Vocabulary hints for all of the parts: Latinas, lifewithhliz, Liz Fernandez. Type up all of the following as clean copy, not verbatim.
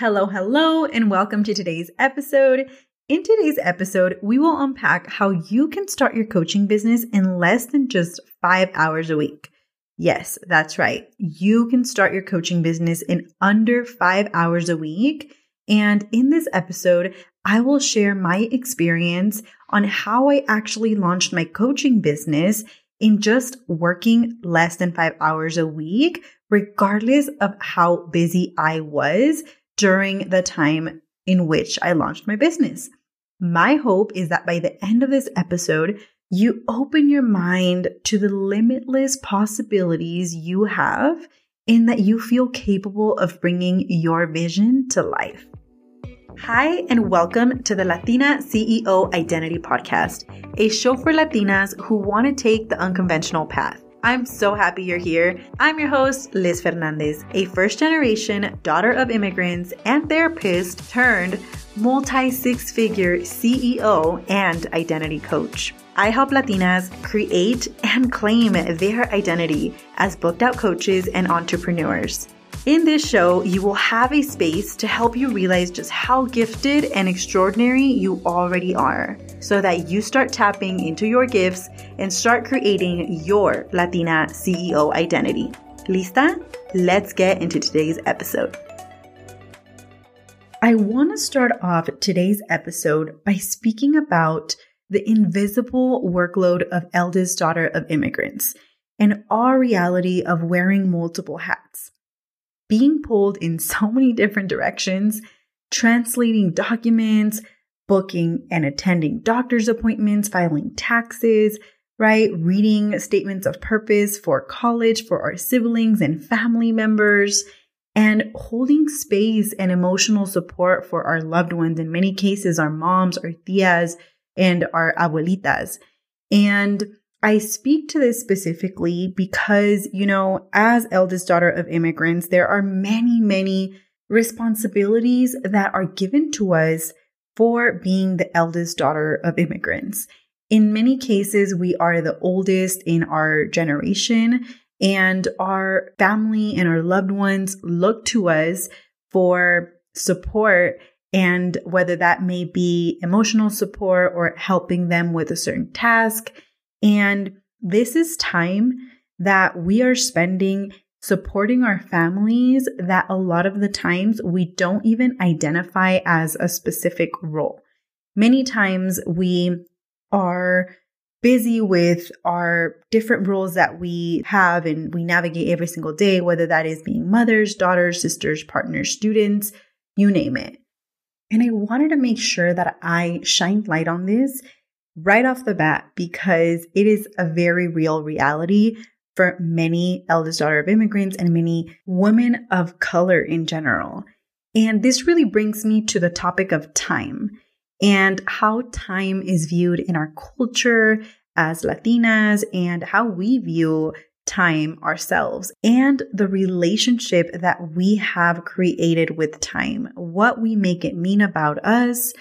Hello, and welcome to today's episode. In today's episode, we will unpack how you can start your coaching business in less than just 5 hours a week. Yes, that's right. You can start your coaching business in under 5 hours a week. And in this episode, I will share my experience on how I actually launched my coaching business in just working less than 5 hours a week, regardless of how busy I was during the time in which I launched my business. My hope is that by the end of this episode, you open your mind to the limitless possibilities you have and that you feel capable of bringing your vision to life. Hi, and welcome to the Latina CEO Identity Podcast, a show for Latinas who want to take the unconventional path. I'm so happy you're here. I'm your host, Liz Fernandez, a first-generation daughter of immigrants and therapist turned multi-six-figure CEO and identity coach. I help Latinas create and claim their identity as booked-out coaches and entrepreneurs. In this show, you will have a space to help you realize just how gifted and extraordinary you already are, so that you start tapping into your gifts and start creating your Latina CEO identity. Lista? Let's get into today's episode. I want to start off today's episode by speaking about the invisible workload of eldest daughter of immigrants and our reality of wearing multiple hats. Being pulled in so many different directions, translating documents, booking and attending doctor's appointments, filing taxes, right? Reading statements of purpose for college, for our siblings and family members, and holding space and emotional support for our loved ones, in many cases, our moms, our tías, and our abuelitas. And I speak to this specifically because, as eldest daughter of immigrants, there are many, many responsibilities that are given to us for being the eldest daughter of immigrants. In many cases, we are the oldest in our generation, and our family and our loved ones look to us for support, and whether that may be emotional support or helping them with a certain task. And this is time that we are spending supporting our families that a lot of the times we don't even identify as a specific role. Many times we are busy with our different roles that we have and we navigate every single day, whether that is being mothers, daughters, sisters, partners, students, you name it. And I wanted to make sure that I shined light on this right off the bat, because it is a very real reality for many eldest daughter of immigrants and many women of color in general. And this really brings me to the topic of time and how time is viewed in our culture as Latinas, and how we view time ourselves and the relationship that we have created with time, what we make it mean about us,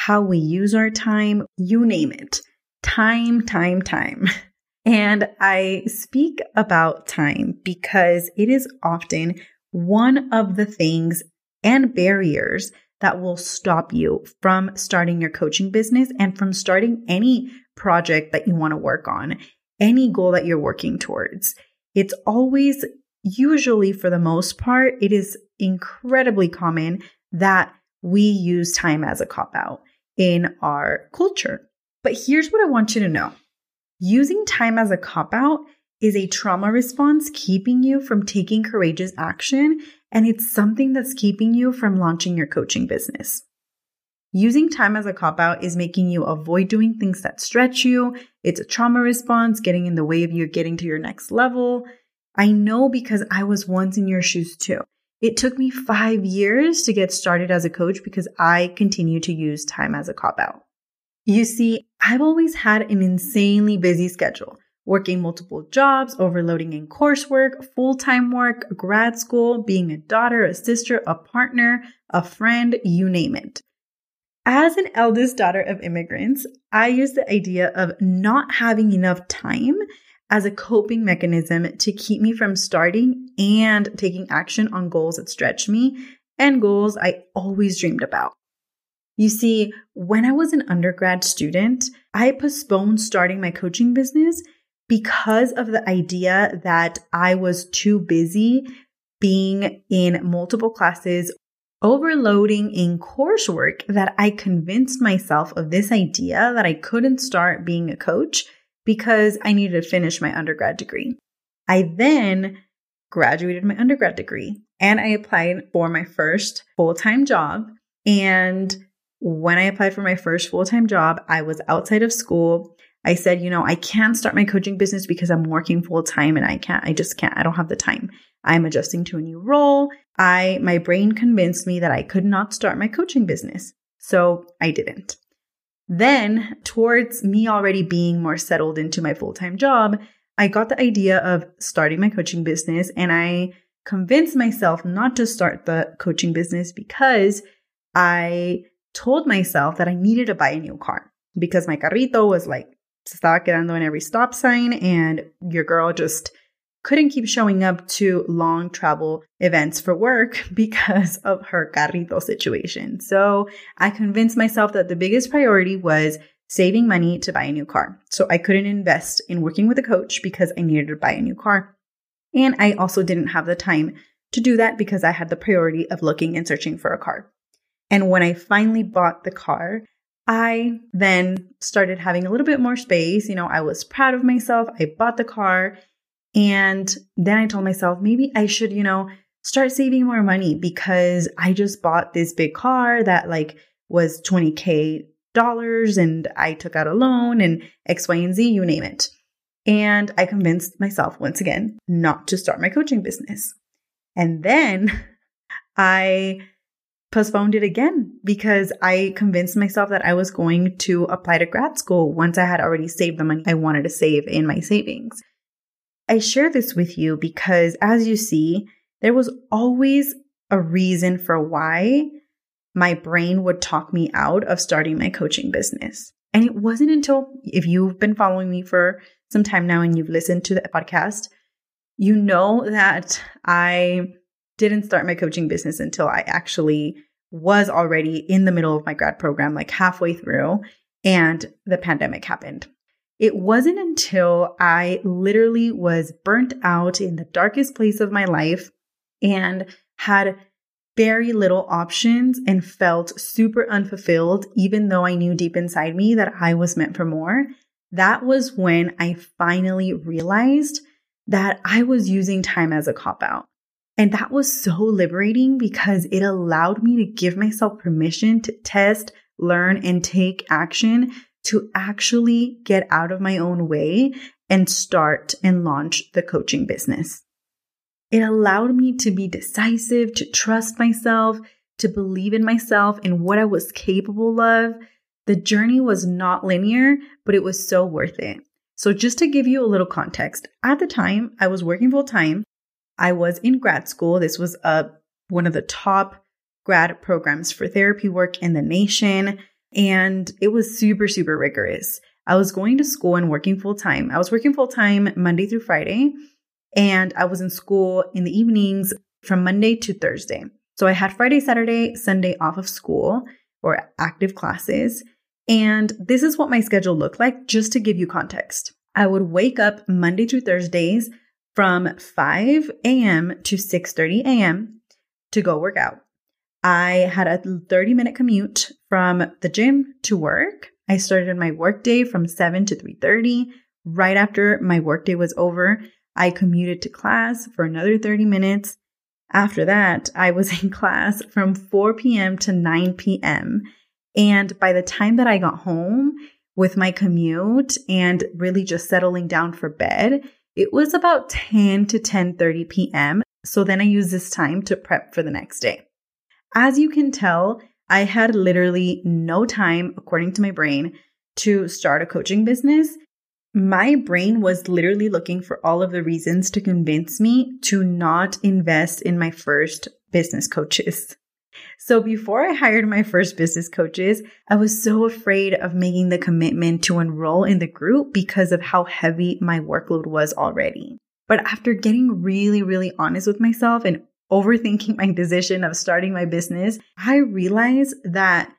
how we use our time, you name it. Time. And I speak about time because it is often one of the things and barriers that will stop you from starting your coaching business and from starting any project that you want to work on, any goal that you're working towards. It's always, usually for the most part, it is incredibly common that we use time as a cop-out in our culture. But here's what I want you to know. Using time as a cop-out is a trauma response keeping you from taking courageous action, and it's something that's keeping you from launching your coaching business. Using time as a cop-out is making you avoid doing things that stretch you. It's a trauma response getting in the way of you getting to your next level. I know, because I was once in your shoes too. It took me 5 years to get started as a coach because I continue to use time as a cop-out. You see, I've always had an insanely busy schedule, working multiple jobs, overloading in coursework, full-time work, grad school, being a daughter, a sister, a partner, a friend, you name it. As an eldest daughter of immigrants, I used the idea of not having enough time as a coping mechanism to keep me from starting and taking action on goals that stretch me and goals I always dreamed about. You see, when I was an undergrad student, I postponed starting my coaching business because of the idea that I was too busy being in multiple classes, overloading in coursework, that I convinced myself of this idea that I couldn't start being a coach because I needed to finish my undergrad degree. I then graduated my undergrad degree and I applied for my first full-time job. And when I applied for my first full-time job, I was outside of school. I said, I can't start my coaching business because I'm working full-time and I just can't. I don't have the time. I'm adjusting to a new role. My brain convinced me that I could not start my coaching business. So I didn't. Then towards me already being more settled into my full-time job, I got the idea of starting my coaching business, and I convinced myself not to start the coaching business because I told myself that I needed to buy a new car because my carrito was like, se estaba quedando in every stop sign, and your girl just couldn't keep showing up to long travel events for work because of her carrito situation. So I convinced myself that the biggest priority was saving money to buy a new car. So I couldn't invest in working with a coach because I needed to buy a new car. And I also didn't have the time to do that because I had the priority of looking and searching for a car. And when I finally bought the car, I then started having a little bit more space. I was proud of myself. I bought the car. And then I told myself, maybe I should, start saving more money because I just bought this big car that was $20,000 and I took out a loan and X, Y, and Z, you name it. And I convinced myself once again not to start my coaching business. And then I postponed it again because I convinced myself that I was going to apply to grad school once I had already saved the money I wanted to save in my savings. I share this with you because, as you see, there was always a reason for why my brain would talk me out of starting my coaching business. And it wasn't until, if you've been following me for some time now and you've listened to the podcast, you know that I didn't start my coaching business until I actually was already in the middle of my grad program, halfway through, and the pandemic happened. It wasn't until I literally was burnt out in the darkest place of my life and had very little options and felt super unfulfilled, even though I knew deep inside me that I was meant for more. That was when I finally realized that I was using time as a cop-out. And that was so liberating because it allowed me to give myself permission to test, learn, and take action to actually get out of my own way and start and launch the coaching business. It allowed me to be decisive, to trust myself, to believe in myself and what I was capable of. The journey was not linear, but it was so worth it. So just to give you a little context, at the time I was working full time. I was in grad school. This was one of the top grad programs for therapy work in the nation. And it was super, super rigorous. I was going to school and working full time. I was working full time Monday through Friday, and I was in school in the evenings from Monday to Thursday. So I had Friday, Saturday, Sunday off of school or active classes. And this is what my schedule looked like, just to give you context. I would wake up Monday through Thursdays from 5 a.m. to 6:30 a.m. to go work out. I had a 30-minute commute from the gym to work. I started my workday from 7 to 3:30. Right after my workday was over, I commuted to class for another 30 minutes. After that, I was in class from 4 p.m. to 9 p.m. And by the time that I got home with my commute and really just settling down for bed, it was about 10 to 10:30 p.m. So then I used this time to prep for the next day. As you can tell, I had literally no time, according to my brain, to start a coaching business. My brain was literally looking for all of the reasons to convince me to not invest in my first business coaches. So before I hired my first business coaches, I was so afraid of making the commitment to enroll in the group because of how heavy my workload was already. But after getting really, really honest with myself and overthinking my decision of starting my business, I realized that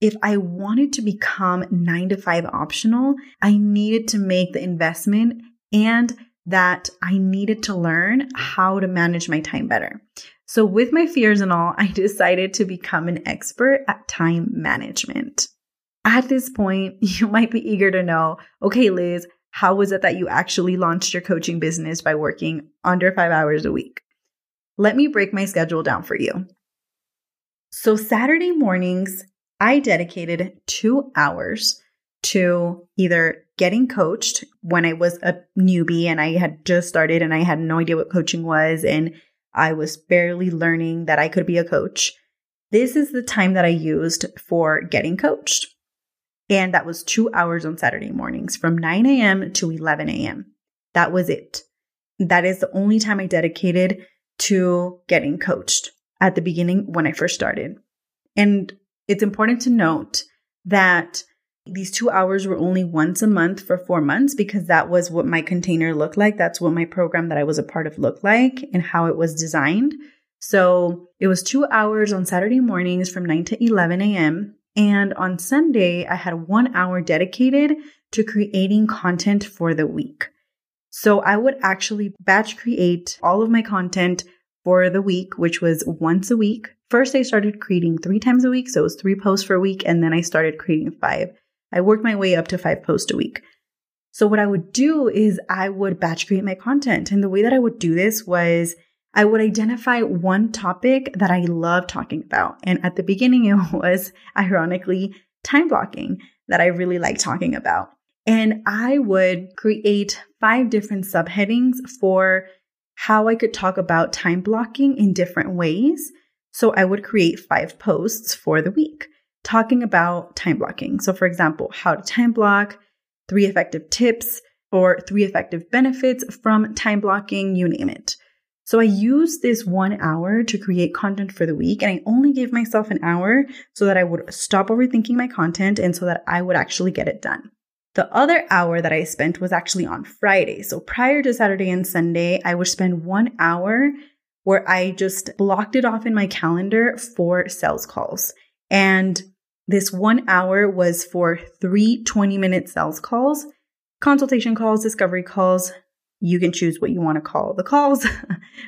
if I wanted to become 9-to-5 optional, I needed to make the investment and that I needed to learn how to manage my time better. So with my fears and all, I decided to become an expert at time management. At this point, you might be eager to know, okay, Liz, how was it that you actually launched your coaching business by working under 5 hours a week? Let me break my schedule down for you. So Saturday mornings, I dedicated 2 hours to either getting coached when I was a newbie and I had just started and I had no idea what coaching was and I was barely learning that I could be a coach. This is the time that I used for getting coached. And that was 2 hours on Saturday mornings from 9 a.m. to 11 a.m. That was it. That is the only time I dedicated to getting coached at the beginning when I first started. And it's important to note that these 2 hours were only once a month for 4 months because that was what my container looked like. That's what my program that I was a part of looked like and how it was designed. So it was 2 hours on Saturday mornings from 9 to 11 a.m. And on Sunday, I had 1 hour dedicated to creating content for the week. So I would actually batch create all of my content for the week, which was once a week. First, I started creating 3 times a week. So it was 3 posts per week. And then I started creating 5. I worked my way up to 5 posts a week. So what I would do is I would batch create my content. And the way that I would do this was I would identify one topic that I love talking about. And at the beginning, it was ironically time blocking that I really like talking about. And I would create 5 different subheadings for how I could talk about time blocking in different ways. So I would create 5 posts for the week talking about time blocking. So for example, how to time block, 3 effective tips, or 3 effective benefits from time blocking, you name it. So I used this 1 hour to create content for the week, and I only gave myself an hour so that I would stop overthinking my content and so that I would actually get it done. The other hour that I spent was actually on Friday. So prior to Saturday and Sunday, I would spend 1 hour where I just blocked it off in my calendar for sales calls. And this 1 hour was for 3 20-minute sales calls, consultation calls, discovery calls. You can choose what you want to call the calls,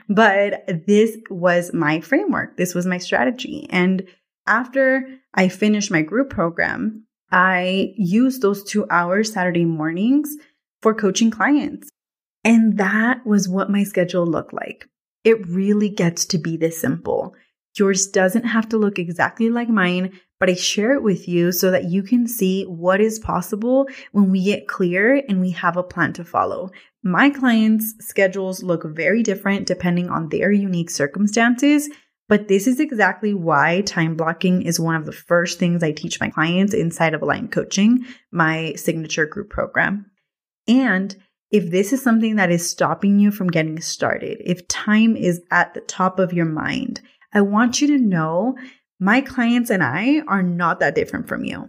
but this was my framework. This was my strategy. And after I finished my group program, I used those 2 hours Saturday mornings for coaching clients. And that was what my schedule looked like. It really gets to be this simple. Yours doesn't have to look exactly like mine, but I share it with you so that you can see what is possible when we get clear and we have a plan to follow. My clients' schedules look very different depending on their unique circumstances, but this is exactly why time blocking is one of the first things I teach my clients inside of Aligned Coaching, my signature group program. And if this is something that is stopping you from getting started, if time is at the top of your mind, I want you to know my clients and I are not that different from you.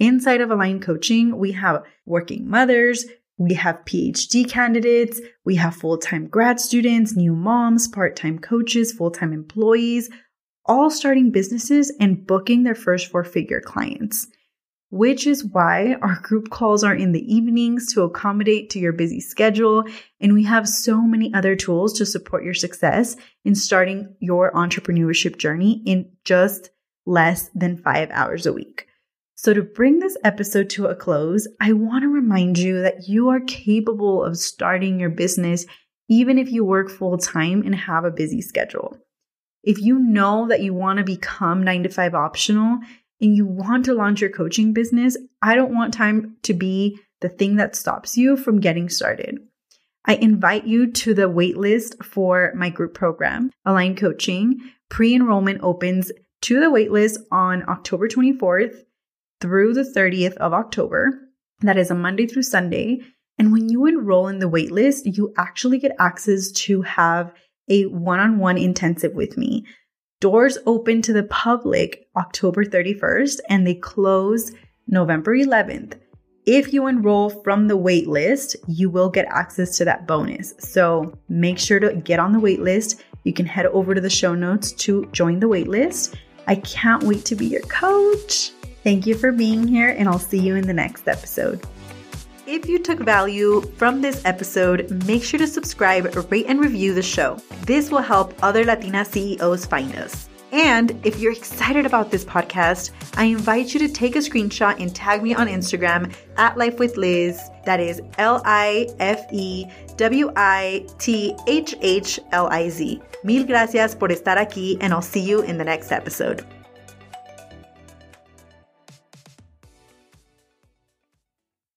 Inside of Aligned Coaching, we have working mothers, we have PhD candidates, we have full-time grad students, new moms, part-time coaches, full-time employees, all starting businesses and booking their first 4-figure clients, which is why our group calls are in the evenings to accommodate to your busy schedule. And we have so many other tools to support your success in starting your entrepreneurship journey in just less than 5 hours a week. So to bring this episode to a close, I want to remind you that you are capable of starting your business even if you work full time and have a busy schedule. If you know that you want to become 9-to-5 optional and you want to launch your coaching business, I don't want time to be the thing that stops you from getting started. I invite you to the waitlist for my group program, Aligned Coaching. Pre-enrollment opens to the waitlist on October 24th. Through the 30th of October. That is a Monday through Sunday. And when you enroll in the waitlist, you actually get access to have a one-on-one intensive with me. Doors open to the public October 31st and they close November 11th. If you enroll from the waitlist, you will get access to that bonus. So make sure to get on the waitlist. You can head over to the show notes to join the waitlist. I can't wait to be your coach. Thank you for being here, and I'll see you in the next episode. If you took value from this episode, make sure to subscribe, rate, and review the show. This will help other Latina CEOs find us. And if you're excited about this podcast, I invite you to take a screenshot and tag me on Instagram at @lifewithhliz. That is LIFEWITHHLIZ. Mil gracias por estar aquí, and I'll see you in the next episode.